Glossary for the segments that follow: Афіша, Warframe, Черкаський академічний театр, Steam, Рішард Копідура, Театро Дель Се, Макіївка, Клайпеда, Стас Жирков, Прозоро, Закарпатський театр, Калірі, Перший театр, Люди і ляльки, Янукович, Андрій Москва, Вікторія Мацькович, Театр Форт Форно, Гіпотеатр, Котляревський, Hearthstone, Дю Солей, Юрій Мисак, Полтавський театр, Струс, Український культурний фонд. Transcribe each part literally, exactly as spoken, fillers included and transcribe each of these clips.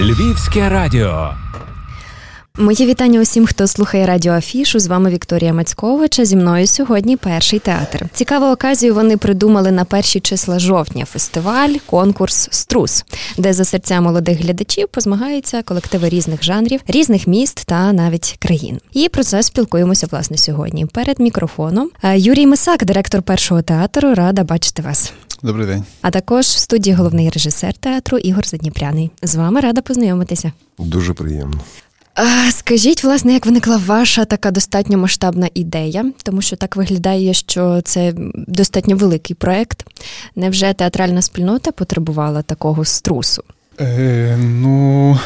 Львівське радіо. Моє вітання усім, хто слухає радіо Афішу. З вами Вікторія Мацькович. Зі мною сьогодні Перший театр. Цікаву оказію вони придумали на перші числа жовтня. Фестиваль, конкурс «Струс», де за серця молодих глядачів позмагаються колективи різних жанрів, різних міст та навіть країн. І про це спілкуємося, власне, сьогодні. Перед мікрофоном Юрій Мисак, директор Першого театру. Рада бачити вас. Добрий день. А також в студії головний режисер театру Ігор Задніпряний. З вами рада познайомитися. Дуже приємно. А скажіть, власне, як виникла ваша така достатньо масштабна ідея? Тому що так виглядає, що це достатньо великий проєкт. Невже театральна спільнота потребувала такого струсу? Е, ну,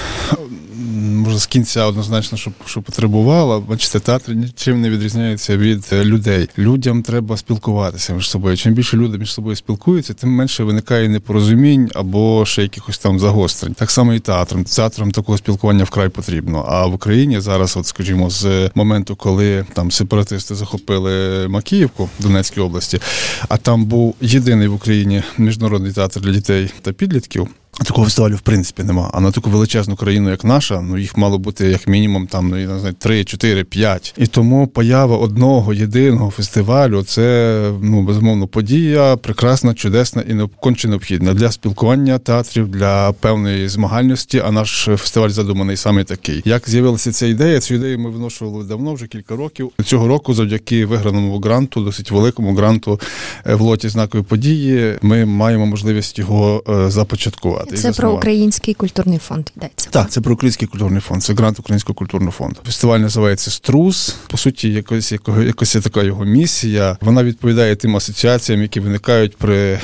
може, з кінця однозначно, що, що потребувала. Бачите, театр нічим не відрізняється від людей. Людям треба спілкуватися між собою. Чим більше люди між собою спілкуються, тим менше виникає непорозумінь або ще якихось там загострень. Так само і театром. Театром такого спілкування вкрай потрібно. А в Україні зараз, от, скажімо, з моменту, коли там сепаратисти захопили Макіївку в Донецькій області, а там був єдиний в Україні міжнародний театр для дітей та підлітків, такого фестивалю, в принципі, нема. А на таку величезну країну, як наша, ну, їх мало бути як мінімум там, ну, я не знаю, три, чотири, п'ять. І тому поява одного єдиного фестивалю – це, ну, безумовно, подія, прекрасна, чудесна і конче необхідна для спілкування театрів, для певної змагальності, а наш фестиваль задуманий саме такий. Як з'явилася ця ідея? Цю ідею ми виношували давно, вже кілька років. Цього року, завдяки виграному гранту, досить великому гранту в лоті знакові події, ми маємо можливість його започаткувати. Це про Український культурний фонд йдеться. Так, це про Український культурний фонд, це грант Українського культурного фонду. Фестиваль називається «Струс». По суті, якось, якось, якось така його місія. Вона відповідає тим асоціаціям, які виникають при...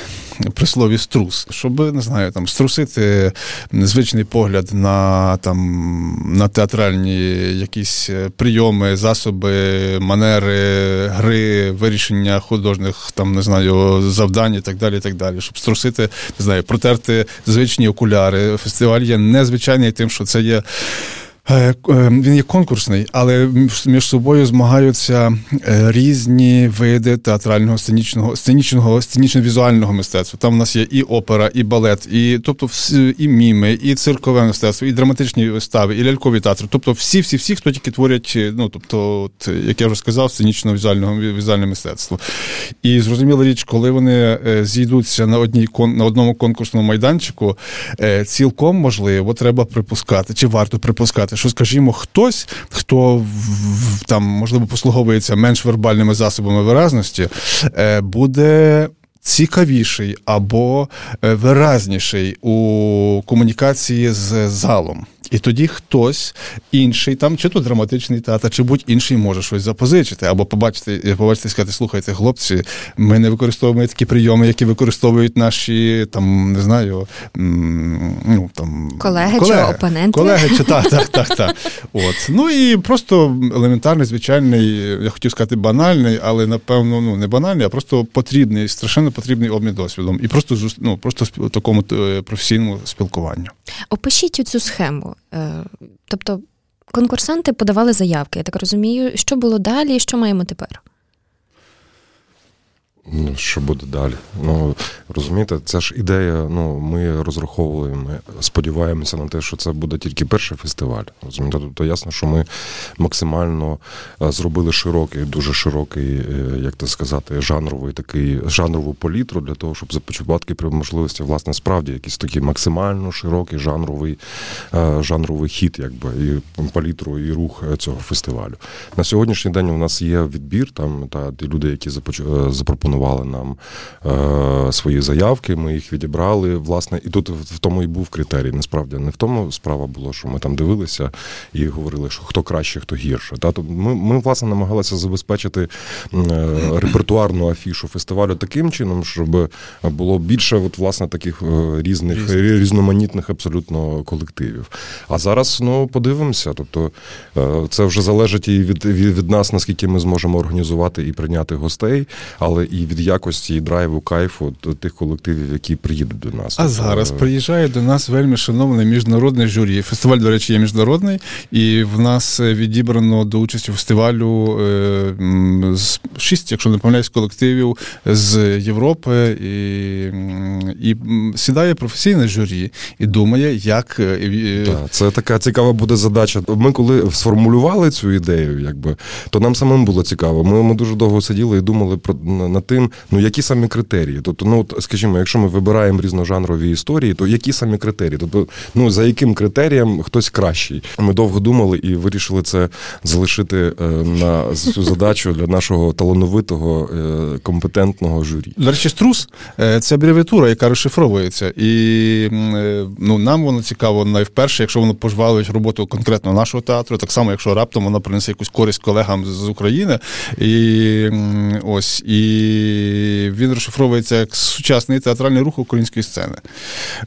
при слові «струс», щоб, не знаю, там, струсити незвичний погляд на, там, на театральні якісь прийоми, засоби, манери, гри, вирішення художніх, там, не знаю, завдань і так далі, і так далі. Щоб струсити, не знаю, протерти звичні окуляри. Фестиваль є незвичайний тим, що це є... Він є конкурсний, але між собою змагаються різні види театрального, сценічного, сценічного, сценічно-візуального мистецтва. Там в нас є і опера, і балет, і, тобто, і міми, і циркове мистецтво, і драматичні вистави, і лялькові театри. Тобто всі-всі-всі, хто тільки творять, ну, тобто, от, як я вже сказав, сценічно-візуальне мистецтво. І зрозуміла річ, коли вони зійдуться на, одній, на одному конкурсному майданчику, цілком можливо треба припускати, чи варто припускати, що, скажімо, хтось, хто там, можливо, послуговується менш вербальними засобами виразності, буде цікавіший або виразніший у комунікації з залом. І тоді хтось інший, там, чи то драматичний театр, чи будь-інший може щось запозичити, або побачити, побачити, сказати, слухайте, хлопці, ми не використовуємо такі прийоми, які використовують наші, там, не знаю, ну, там... Колеги, колеги чи опоненти. Колеги, чи, так, так, так, так. От. Ну, і просто елементарний, звичайний, я хотів сказати, банальний, але, напевно, ну, не банальний, а просто потрібний, страшенно потрібний обмін досвідом. І просто, ну, просто такому професійному спілкуванню. Опишіть цю схему. Тобто конкурсанти подавали заявки, я так розумію. Що було далі і що маємо тепер? Що буде далі? Ну, розумієте, це ж ідея, ну, ми розраховували, ми сподіваємося на те, що це буде тільки перший фестиваль. Розумієте, тобто ясно, що ми максимально зробили широкий, дуже широкий, як так сказати, жанровий такий, жанрову палітру для того, щоб започаткувати при можливості, власне, справді якийсь такий максимально широкий жанровий, жанровий хід, якби, і палітру, і рух цього фестивалю. На сьогоднішній день у нас є відбір, там, та ті люди, які запропонували нам е, свої заявки, ми їх відібрали, власне, і тут в тому і був критерій, насправді не в тому справа було, що ми там дивилися і говорили, що хто краще, хто гірше. Та, ми, ми, власне, намагалися забезпечити е, репертуарну афішу фестивалю таким чином, щоб було більше, от, власне, таких е, різних, Різні. різноманітних абсолютно колективів. А зараз, ну, подивимося, тобто е, це вже залежить і від, від, від нас, наскільки ми зможемо організувати і прийняти гостей, але і від якості, і драйву, кайфу до тих колективів, які приїдуть до нас. А зараз приїжджає до нас вельми шановне міжнародне журі. Фестиваль, до речі, є міжнародний, і в нас відібрано до участі фестивалю шість, якщо не помиляюсь, колективів з Європи, і, і сідає професійне журі і думає, як... Так, це така цікава буде задача. Ми коли сформулювали цю ідею, якби, то нам самим було цікаво. Ми, ми дуже довго сиділи і думали про, над тим, ну, які самі критерії. Тобто, ну, от, скажімо, якщо ми вибираємо різножанрові історії, то які самі критерії? Тобто, ну, за яким критерієм хтось кращий? Ми довго думали і вирішили це залишити е, на цю задачу для нашого талановитого, е, компетентного журі. До речі, Струс – це абревіатура, яка розшифровується. І, ну, нам воно цікаво найперше, якщо воно пожвалить роботу конкретно нашого театру, так само, якщо раптом вона принесе якусь користь колегам з України. І ось, і він розшифровується як сучасний театральний рух української сцени.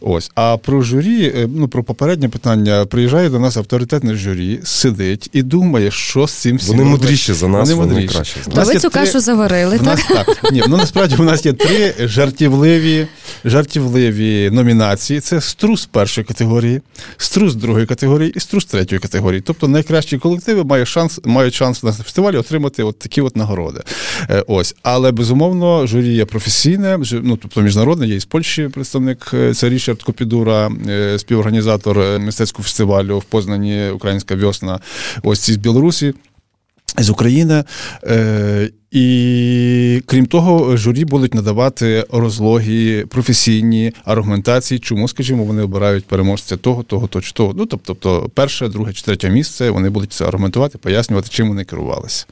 Ось. А про журі, ну, про попереднє питання, приїжджає до нас авторитетне журі, сидить і думає, що з цим всім. Вони мудріші за нас, вони, вони краще. А ви цю три... кашу заварили, в так? Нас, так. Ні, ну, насправді, у нас є три жартівливі, жартівливі номінації. Це Струс першої категорії, Струс другої категорії і Струс третьої категорії. Тобто найкращі колективи мають шанс, мають шанс на фестивалі отримати от такі от нагороди. Ось. Але, безумовно, журі є професійне, ну, тобто міжнародне, є із Польщі представник, це Рішард Копідура, співорганізатор мистецького фестивалю в Познані «Українська вісна», ось ці з Білорусі, з України. І, крім того, журі будуть надавати розлоги, професійні аргументації, чому, скажімо, вони обирають переможця того, того, то чи того. Ну, тобто, перше, друге чи третє місце, вони будуть це аргументувати, пояснювати, чим вони керувалися.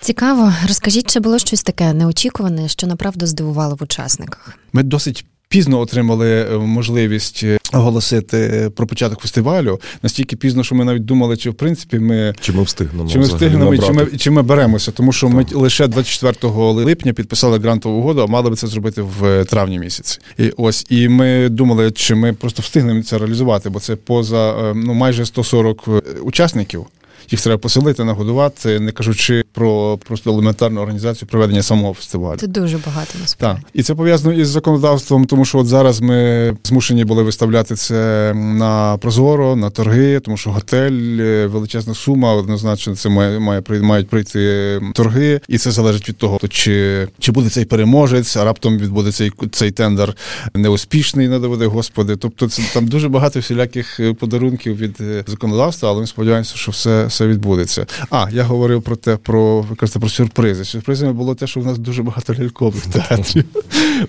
Цікаво. Розкажіть, чи було щось таке неочікуване, що, направду, здивувало в учасниках? Ми досить пізно отримали можливість оголосити про початок фестивалю. Настільки пізно, що ми навіть думали, чи в принципі ми... Чи ми встигнемо, чи ми, встигнемо, чи ми, чи ми беремося. Тому що ми лише двадцять четвертого липня підписали грантову угоду, а мали би це зробити в травні місяці. І ось, і ми думали, чи ми просто встигнемо це реалізувати, бо це поза, ну, майже сто сорок учасників. Їх треба поселити, нагодувати, не кажучи про просто елементарну організацію проведення самого фестивалю. Це дуже багато насправді. Так. І це пов'язано із законодавством, тому що от зараз ми змушені були виставляти це на Прозоро, на торги, тому що готель, величезна сума, однозначно це має, має, мають прийти торги, і це залежить від того, чи, чи буде цей переможець, а раптом відбуде цей, цей тендер неуспішний, не доведе Господи. Тобто це, там дуже багато всіляких подарунків від законодавства, але ми сподіваємося, що все все відбудеться. А, я говорив про те, про, про сюрпризи. Сюрпризами було те, що в нас дуже багато лялькових театрів.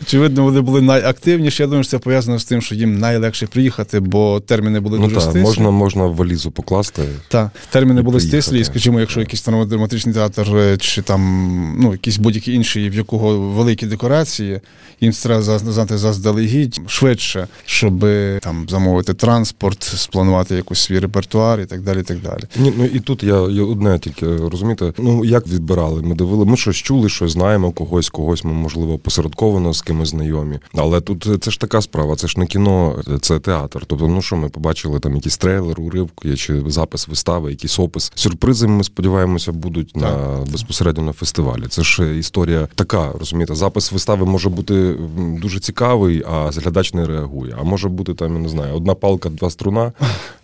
Очевидно, вони були найактивніші. Я думаю, що це пов'язано з тим, що їм найлегше приїхати, бо терміни були ну, дуже та, стислі. Можна, можна в валізу покласти. Так, терміни були приїхати. Стислі, і, скажімо, якщо якийсь драматичний театр, чи там, ну, якийсь будь-який інший, в якого великі декорації, їм треба знати заздалегідь швидше, щоб там замовити транспорт, спланувати якийсь свій репертуар і так далі, і так далі. Ні, ну, і тут я, я одне тільки, розумієте, ну, як відбирали, ми дивили, ми щось чули, щось знаємо, когось, когось ми, можливо, посередковано з кимось знайомі. Але тут це ж така справа, це ж не кіно, це театр. Тобто, ну, що ми побачили, там, якийсь трейлер, уривки, чи запис вистави, якийсь опис. Сюрпризи, ми сподіваємося, будуть так, на так. безпосередньо на фестивалі. Це ж історія така, розумієте, запис вистави може бути дуже цікавий, а глядач не реагує. А може бути, там, я не знаю, одна палка, два струна,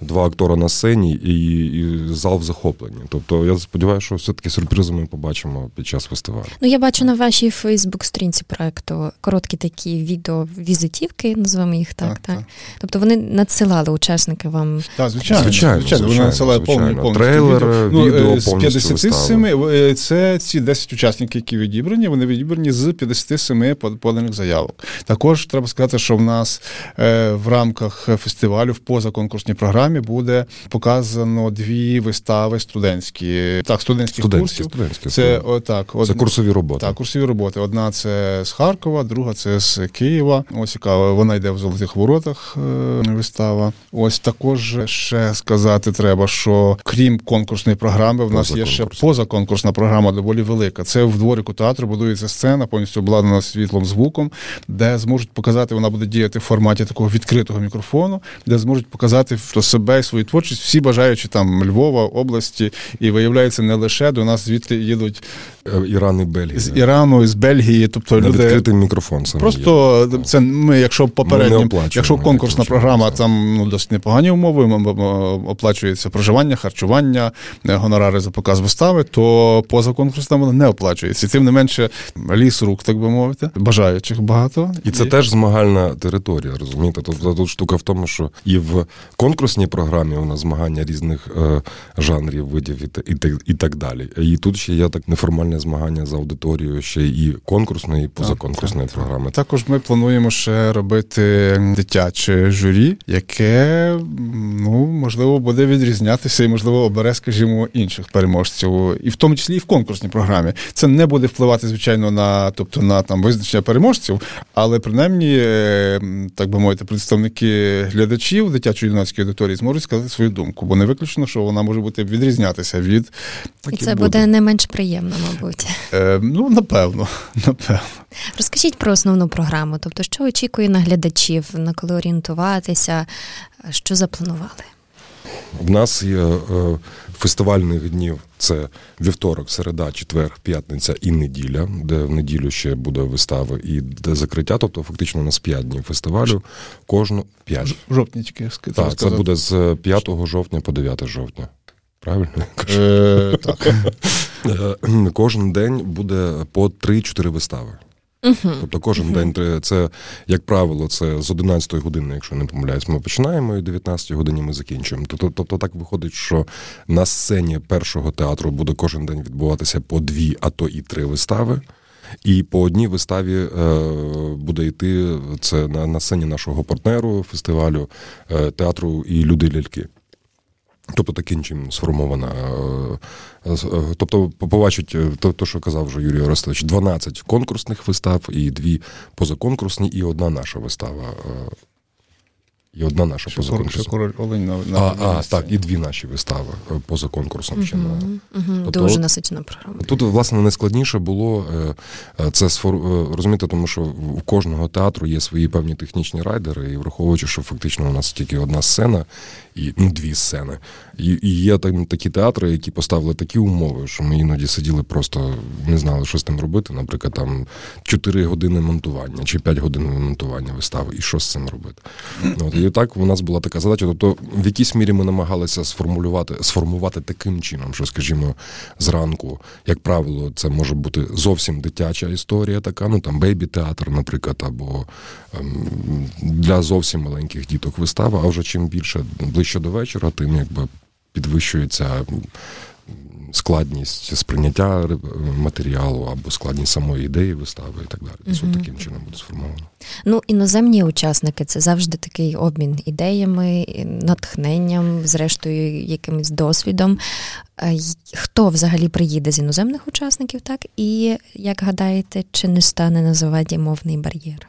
два актора на сцені і, і зал в захопленні. Тобто, я сподіваюся, що все-таки сюрпризи ми побачимо під час фестивалю. Ну, я бачу на вашій фейсбук-сторінці проекту короткі такі відео-візитівки, називаємо їх так, так. так. так. Тобто, вони надсилали учасники вам? Так, звичайно. Звичайно, звичайно. Вони надсилали повністю. Трейлер, відео, відео ну, повністю п'ятдесят сім вистави. Це ці десять учасників, які відібрані, вони відібрані з п'ятдесят сім поданих заявок. Також треба сказати, що в нас в рамках фестивалю в позаконкурсній програмі буде показано дві вистави студентські. Так, студентських студентські, курсів. Студентські, це, о, так, од... це курсові роботи. Так, курсові роботи. Одна це з Харкова, друга це з Києва. Ось яка, вона йде в Золотих воротах, е, вистава. Ось також ще сказати треба, що крім конкурсної програми, в нас є ще позаконкурсна програма, доволі велика. Це в дворику театру будується сцена, повністю обладнана світлом, звуком, де зможуть показати, вона буде діяти в форматі такого відкритого мікрофону, де зможуть показати себе і свою творчість всі бажаючі там Львова, області, і виявляється не лише, до нас звідти їдуть Іран і Бельгія. З Ірану, і з Бельгії, тобто люди... Відкритий мікрофон. Просто є. Це ми, якщо попереднім, якщо конкурсна програма, там ну, досить непогані умови, оплачується проживання, харчування, гонорари за показ вистави, то поза конкурсом вона не оплачується. І тим не менше ліс рук, так би мовити, бажаючих багато. І це і... теж змагальна територія, розумієте? Тобто тут штука в тому, що і в конкурсній програмі у нас змагання різних е, жанрів, видів і, і, і так далі. І тут ще є так неформальне змагання за аудиторією ще і конкурсної, і позаконкурсної програми. Також ми плануємо ще робити дитяче журі, яке, ну, можливо, буде відрізнятися і, можливо, обере, скажімо, інших переможців, і в тому числі і в конкурсній програмі. Це не буде впливати, звичайно, на, тобто, на там визначення переможців, але, принаймні, так би мовити, представники глядачів дитячої юнацької аудиторії зможуть сказати свою думку, бо не виключно, що вона може бути відрізнятися від... Так і це буде. буде не менш приємно, мабуть. Е, ну, напевно, напевно. Розкажіть про основну програму, тобто, що очікує на глядачів, на коли орієнтуватися, що запланували? В нас є е, фестивальних днів, це вівторок, середа, четвер, п'ятниця і неділя, де в неділю ще буде вистави і де закриття, тобто фактично у нас п'ять днів фестивалю, кожну п'ять. Жовтнічки, я скажу. Так, це буде з п'ятого жовтня по дев'яте жовтня. Правильно? Е, так. Кожен день буде по три-чотири вистави. Uh-huh. Тобто кожен uh-huh. день, це, як правило, це з одинадцятої години, якщо не помиляюсь, ми починаємо, і дев'ятнадцятій годині ми закінчуємо. Тобто, тобто так виходить, що на сцені Першого театру буде кожен день відбуватися по дві, а то і три вистави. І по одній виставі буде йти це на, на сцені нашого партнеру фестивалю театру і люди і ляльки. Тобто таким чином сформована, тобто побачить те, що казав вже Юрій Орестович, дванадцять конкурсних вистав і дві позаконкурсні, і одна наша вистава. І одна наша поза конкурсом. А, а, так, і дві наші вистави поза конкурсом. Угу, на... угу, тобто, дуже насичена програма. Тут, власне, найскладніше було це розуміти, тому що у кожного театру є свої певні технічні райдери, і враховуючи, що фактично у нас тільки одна сцена, і ну, дві сцени. І, і є там такі театри, які поставили такі умови, що ми іноді сиділи просто, не знали, що з тим робити. Наприклад, там чотири години монтування, чи п'ять годин монтування вистави, і що з цим робити. От, і так у нас була така задача, тобто в якійсь мірі ми намагалися сформулювати, сформувати таким чином, що, скажімо, зранку, як правило, це може бути зовсім дитяча історія така, ну там бейбі-театр, наприклад, або ем, для зовсім маленьких діток вистава, а вже чим більше, ближче до вечора, тим якби підвищується складність сприйняття матеріалу або складність самої ідеї вистави і так далі. Це mm-hmm. таким чином буде сформовано. Ну, іноземні учасники – це завжди такий обмін ідеями, натхненням, зрештою, якимось досвідом. Хто взагалі приїде з іноземних учасників, так? І, як гадаєте, чи не стане на заваді мовний бар'єр?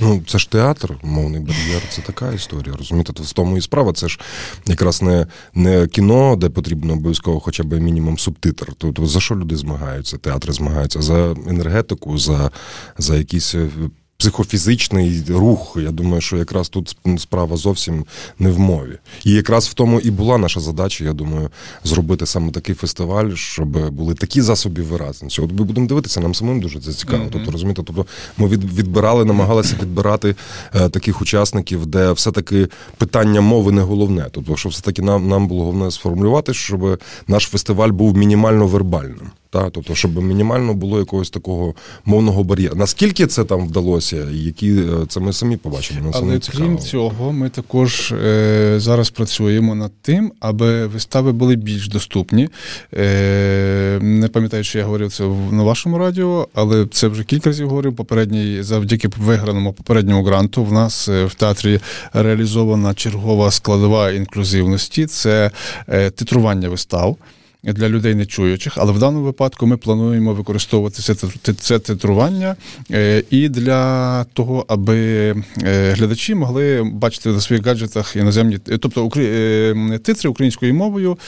Ну, це ж театр, мовний бар'єр, це така історія, розумієте, то в тому і справа, це ж якраз не, не кіно, де потрібно обов'язково хоча б мінімум субтитр, тобто за що люди змагаються, театри змагаються, за енергетику, за, за якісь... психофізичний рух, я думаю, що якраз тут справа зовсім не в мові. І якраз в тому і була наша задача, я думаю, зробити саме такий фестиваль, щоб були такі засоби виразності. От ми будемо дивитися, нам самим дуже це цікаво. Mm-hmm. Тобто, розумієте, тобто ми відбирали, намагалися відбирати е, таких учасників, де все-таки питання мови не головне. Тобто, що все-таки нам, нам було головне сформулювати, щоб наш фестиваль був мінімально вербальним. Та, тобто, щоб мінімально було якогось такого мовного бар'єру. Наскільки це там вдалося, які це ми самі побачимо. Але крім цього, ми також е, зараз працюємо над тим, аби вистави були більш доступні. Е, не пам'ятаю, що я говорив це на вашому радіо, але це вже кілька разів говорив. Попередній, завдяки виграному попередньому гранту, в нас в театрі реалізована чергова складова інклюзивності – це е, титрування вистав. для людей нечуючих, але в даному випадку ми плануємо використовувати це титрування і для того, аби глядачі могли бачити на своїх гаджетах іноземні, тобто титри українською мовою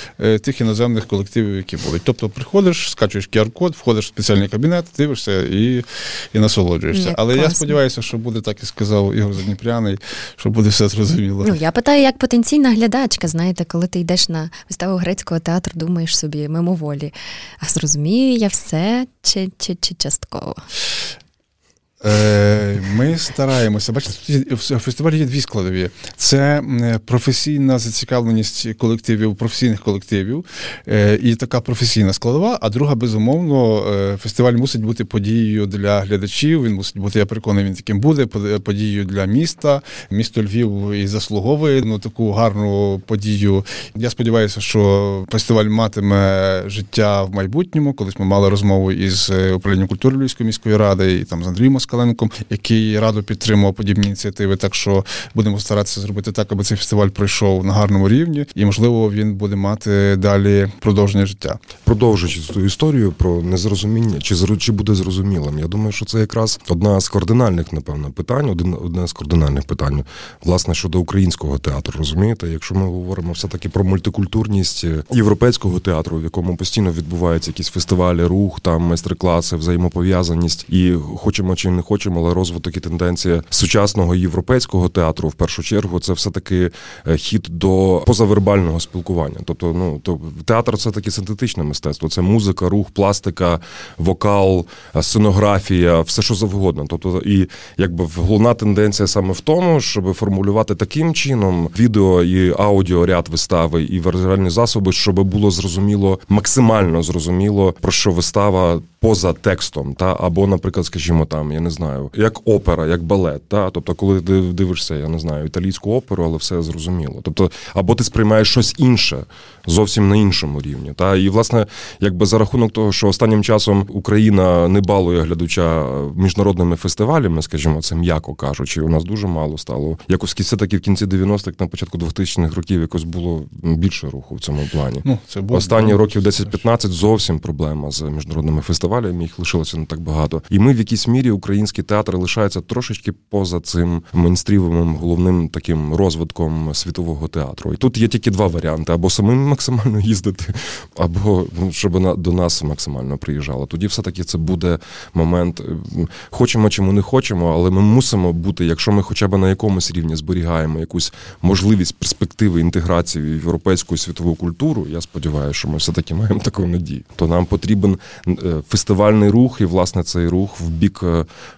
тих іноземних колективів, які були. Тобто приходиш, скачуєш кю ар-код, входиш в спеціальний кабінет, дивишся і, і насолоджуєшся. Як але класно. Я сподіваюся, що буде, так і сказав Ігор Задніпряний, що буде все зрозуміло. Ну, я питаю, як потенційна глядачка, знаєте, коли ти йдеш на виставу грецького театру, думаєш собі мимоволі, а зрозумію я все чи, чи, чи частково? Ми стараємося. Бачите, в фестивалі є дві складові. Це професійна зацікавленість колективів, професійних колективів, і така професійна складова, а друга, безумовно, фестиваль мусить бути подією для глядачів, він мусить бути, я переконаний, він таким буде, подією для міста. Місто Львів і заслуговує на таку гарну подію. Я сподіваюся, що фестиваль матиме життя в майбутньому. Колись ми мали розмову із управлінням культури Львівської міської ради, і там з Андрієм Москва, який радо підтримував подібні ініціативи, так що будемо старатися зробити так, аби цей фестиваль пройшов на гарному рівні, і, можливо, він буде мати далі продовження життя. Продовжуючи цю історію про незрозуміння, чи, чи буде зрозумілим, я думаю, що це якраз одна з кардинальних, напевно, питань, один, одне з кардинальних питань, власне, щодо українського театру, розумієте? Якщо ми говоримо все-таки про мультикультурність європейського театру, в якому постійно відбуваються якісь фестивалі, рух, там, майстер-класи, взаємопов'язаність, і хочемо чи не хочемо, але розвиток і тенденція сучасного європейського театру, в першу чергу, це все-таки хід до позавербального спілкування. Тобто, ну, то театр – це таке синтетичне мистецтво. Це музика, рух, пластика, вокал, сценографія, все, що завгодно. Тобто, і, якби, головна тенденція саме в тому, щоб формулювати таким чином відео і аудіоряд вистави і візуальні засоби, щоб було зрозуміло, максимально зрозуміло, про що вистава поза текстом, та або, наприклад, скажімо, там, я не знаю, як опера, як балет, та тобто, коли ти дивишся, я не знаю, італійську оперу, але все зрозуміло. Тобто, або ти сприймаєш щось інше, зовсім на іншому рівні. Та і власне, якби за рахунок того, що останнім часом Україна не балує глядача міжнародними фестивалями, скажімо, це м'яко кажучи, у нас дуже мало стало. Якось все-таки в кінці дев'яностих, на початку двохтисячних років якось було більше руху в цьому плані. Ну, це було останні років десять-п'ятнадцять зовсім проблема з міжнародними фестивалями, їх лишилося не так багато. І ми в якійсь мірі український театр лишається трошечки поза цим мейнстрімовим головним таким розвитком світового театру. І тут є тільки два варіанти: або самим максимально їздити, або щоб до нас максимально приїжджало. Тоді все-таки це буде момент, хочемо чому не хочемо, але ми мусимо бути, якщо ми хоча б на якомусь рівні зберігаємо якусь можливість перспективи інтеграції в європейську світову культуру, я сподіваюся, що ми все-таки маємо таку надію, то нам потрібен фестивальний рух і, власне, цей рух в бік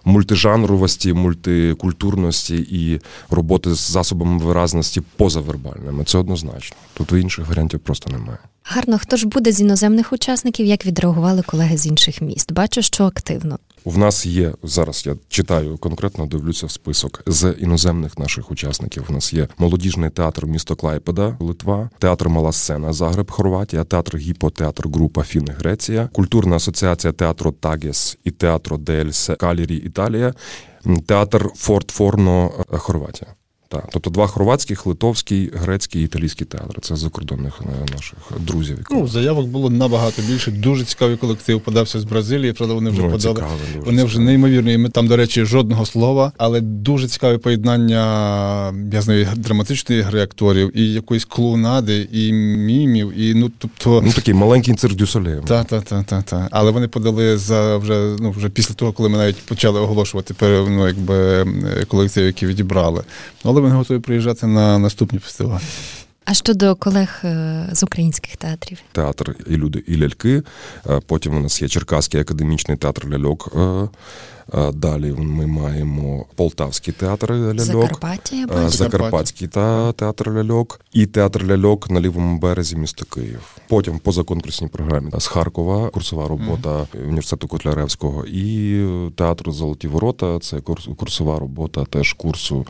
мультижанровості, мультикультурності і роботи з засобами виразності позавербальними. Це однозначно. Тобто інших варіантів просто немає. Гарно. Хто ж буде з іноземних учасників? Як відреагували колеги з інших міст? Бачу, що активно. В нас є, зараз я читаю конкретно, дивлюся в список, з іноземних наших учасників. У нас є Молодіжний театр місто Клайпеда, Литва, Театр мала сцена, Загреб, Хорватія, Театр Гіпотеатр, група Фіни, Греція, Культурна асоціація Театро Тагес і Театро Дель Се, Калірі, Італія, Театр Форт Форно, Хорватія. Так, тобто два хорватських, литовський, грецький і італійський театр. Це з закордонних наших друзів. Ну, заявок було набагато більше. Дуже цікавий колектив подався з Бразилії. Правда, вони вже ну, подали. Цікаві, вони вже неймовірні. Ми там, до речі, жодного слова, але дуже цікаве поєднання, я знаю, драматичної гри акторів, і якоїсь клоунади, і мімів, і ну тобто. Ну такий маленький цирк дю солей. Так, так, так, так, та. Але вони подали за вже ну вже після того, коли ми навіть почали оголошувати ну, якби колектив, який відібрали. Але вони готові приїжджати на наступні фестивалі. А щодо колег з українських театрів? Театр і люди і ляльки. Потім у нас є Черкаський академічний театр ляльок. Далі ми маємо Полтавський театр ляльок, Закарпатський театр ляльок і театр ляльок на лівому березі міста Київ. Потім позаконкурсній програмі з Харкова, курсова робота mm-hmm. університету Котляревського і театр «Золоті ворота», це курсова робота теж курсу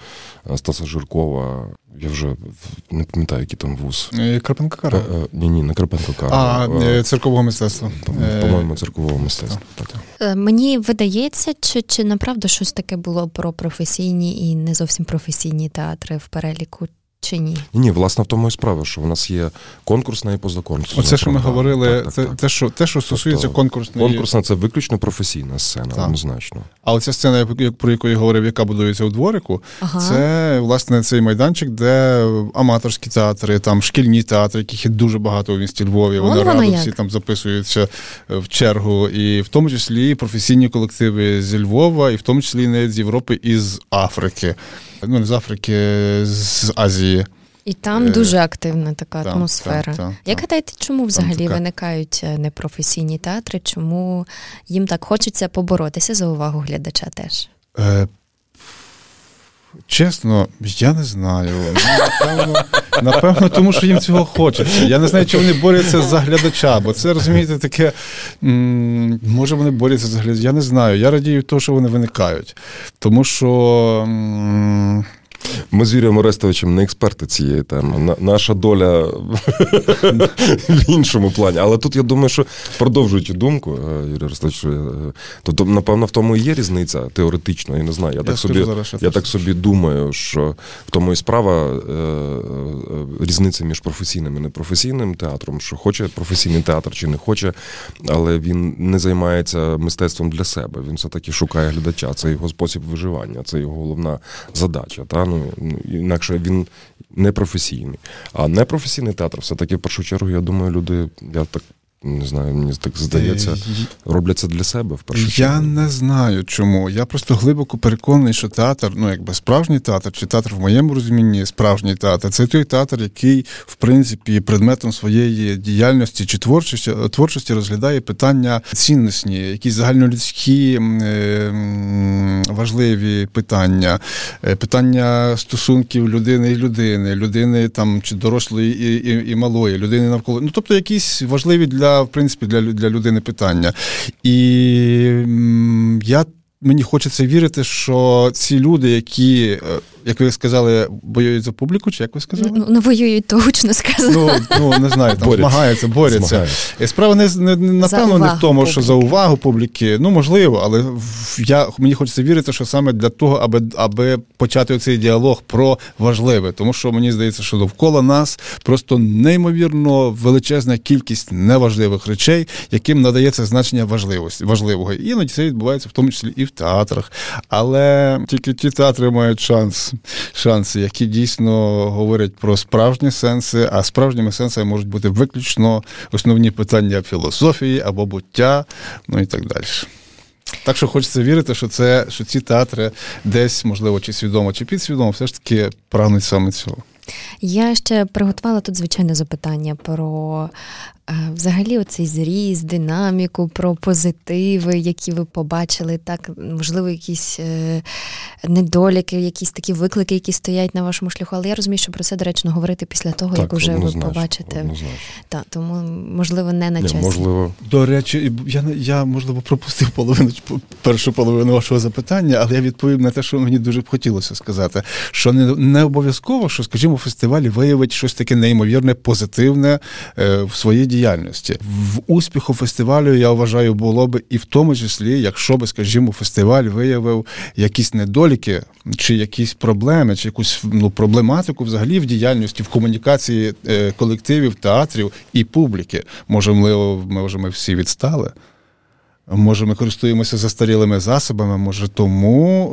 Стаса Жиркова. Я вже не пам'ятаю, який там вуз. Карпенко-Карого? Ні-ні, не Карпенко-Карого. А, церкового мистецтва. По-моєму, церкового мистецтва. Мені видається, Чи, чи направду щось таке було про професійні і не зовсім професійні театри в переліку? чи ні? Ні, власне, в тому і справа, що в нас є конкурсна і позаконкурсна. Оце, що ми говорили, так, це, так, те, що, те, що стосується тобто, конкурсної... Конкурсна – це виключно професійна сцена, так. Однозначно. Але ця сцена, про яку я говорив, яка будується у дворику, ага. Це, власне, цей майданчик, де аматорські театри, там шкільні театри, яких є дуже багато у місті Львові, вони Вон радо всі там записуються в чергу, і в тому числі професійні колективи зі Львова, і в тому числі не з Європи, і з Африки. Ну, не з Африки, з Азії. І там е... дуже активна така там, атмосфера. Там, там, Як гадаєте, чому взагалі така... виникають непрофесійні театри? Чому їм так хочеться поборотися за увагу глядача теж? Е... Чесно, я не знаю. Напевно, напевно, тому що їм цього хочеться. Я не знаю, чи вони борються за глядача, бо це, розумієте, таке... М- може, вони борються за глядача. Я не знаю. Я радію того, що вони виникають. Тому що... М- Ми з Юрієм Орестовичем не експерти цієї теми. Наша доля в іншому плані. Але тут, я думаю, що, продовжуючи думку, Юрій Орестович, то, напевно, в тому і є різниця теоретично, я не знаю. Я, я, так, собі, зараз, я так собі думаю, що в тому і справа різниця між професійним і непрофесійним театром, що хоче професійний театр чи не хоче, але він не займається мистецтвом для себе. Він все-таки шукає глядача. Це його спосіб виживання, це його головна задача, так? Ну, інакше він не професійний. А непрофесійний театр, все-таки, в першу чергу, я думаю, люди, я так не знаю, мені так здається, роблять це для себе, в першу чергу. Я не знаю, чому. Я просто глибоко переконаний, що театр, ну, якби справжній театр, чи театр в моєму розумінні справжній театр, це той театр, який, в принципі, предметом своєї діяльності чи творчості, творчості розглядає питання цінності, якісь загальнолюдські важливі питання, питання стосунків людини і людини, людини там, чи дорослої і, і, і малої, людини навколо. Ну, тобто, якісь важливі для в принципі, для, для людини питання. І я, мені хочеться вірити, що ці люди, які, як ви сказали, воюють за публіку, чи як ви сказали? Ну, ну воюють, то гучно сказано. Ну, ну, не знаю, там, змагаються, борються. Справа, не, не, напевно, не в тому, публіки. Що за увагу публіки, ну, можливо, але я, мені хочеться вірити, що саме для того, аби, аби почати цей діалог про важливе. Тому що, мені здається, що довкола нас просто неймовірно величезна кількість неважливих речей, яким надається значення важливості, важливого. І іноді це відбувається, в тому числі, і в театрах. Але тільки ті театри мають шанс шанси, які дійсно говорять про справжні сенси, а справжніми сенсами можуть бути виключно основні питання філософії або буття, ну і так далі. Так що хочеться вірити, що, це, що ці театри десь, можливо, чи свідомо, чи підсвідомо, все ж таки прагнуть саме цього. Я ще приготувала тут, звичайне, запитання про взагалі оцей зріз, динаміку, про позитиви, які ви побачили, так, можливо, якісь недоліки, якісь такі виклики, які стоять на вашому шляху, але я розумію, що про це доречно говорити після того, так, як вже ви побачите. Так, тому, можливо, не на часі. Можливо. До речі, я, я, можливо, пропустив половину, першу половину вашого запитання, але я відповів на те, що мені дуже б хотілося сказати, що не, не обов'язково, що, скажімо, фестивалі виявить щось таке неймовірне, позитивне е, в своїй діяльності. В успіху фестивалю, я вважаю, було б і в тому числі, якщо б, скажімо, фестиваль виявив якісь недоліки, чи якісь проблеми, чи якусь ну, проблематику взагалі в діяльності, в комунікації е, колективів, театрів і публіки. Може, ми, може, ми всі відстали? Може, ми користуємося застарілими засобами, може, тому,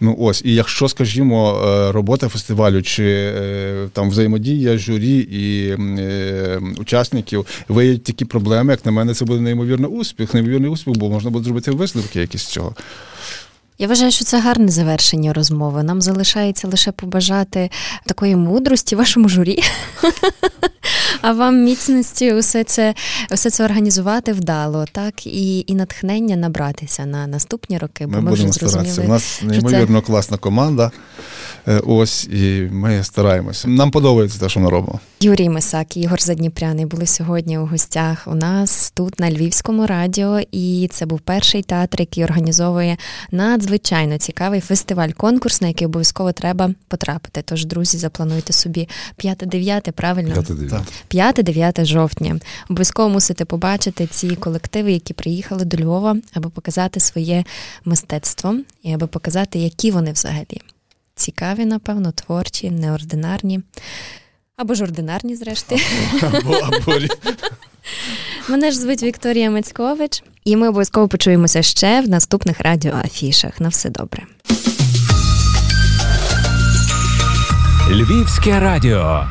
ну ось, і якщо, скажімо, робота фестивалю чи там взаємодія журі і учасників виявить такі проблеми, як на мене, це буде неймовірний успіх, неймовірний успіх, бо можна буде зробити висновки якісь з цього. Я вважаю, що це гарне завершення розмови. Нам залишається лише побажати такої мудрості вашому журі, а вам міцності усе це, усе це організувати вдало, так, і, і натхнення набратися на наступні роки. Бо ми, ми будемо старатися. У нас неймовірно це... класна команда, ось, і ми стараємося. Нам подобається те, що ми робимо. Юрій Мисак і Ігор Задніпряний були сьогодні у гостях у нас тут на Львівському радіо, і це був перший театр, який організовує надзвичайно цікавий фестиваль-конкурс, на який обов'язково треба потрапити. Тож, друзі, заплануйте собі п'яте-дев'яте, правильно? п'яте-дев'яте жовтня. Обов'язково мусите побачити ці колективи, які приїхали до Львова, аби показати своє мистецтво і аби показати, які вони взагалі. цікаві, напевно, творчі, неординарні. Або ж ординарні, зрештою. Або, або. Мене ж звуть Вікторія Мацькович. І ми обов'язково почуємося ще в наступних радіоафішах. На все добре. Львівське радіо.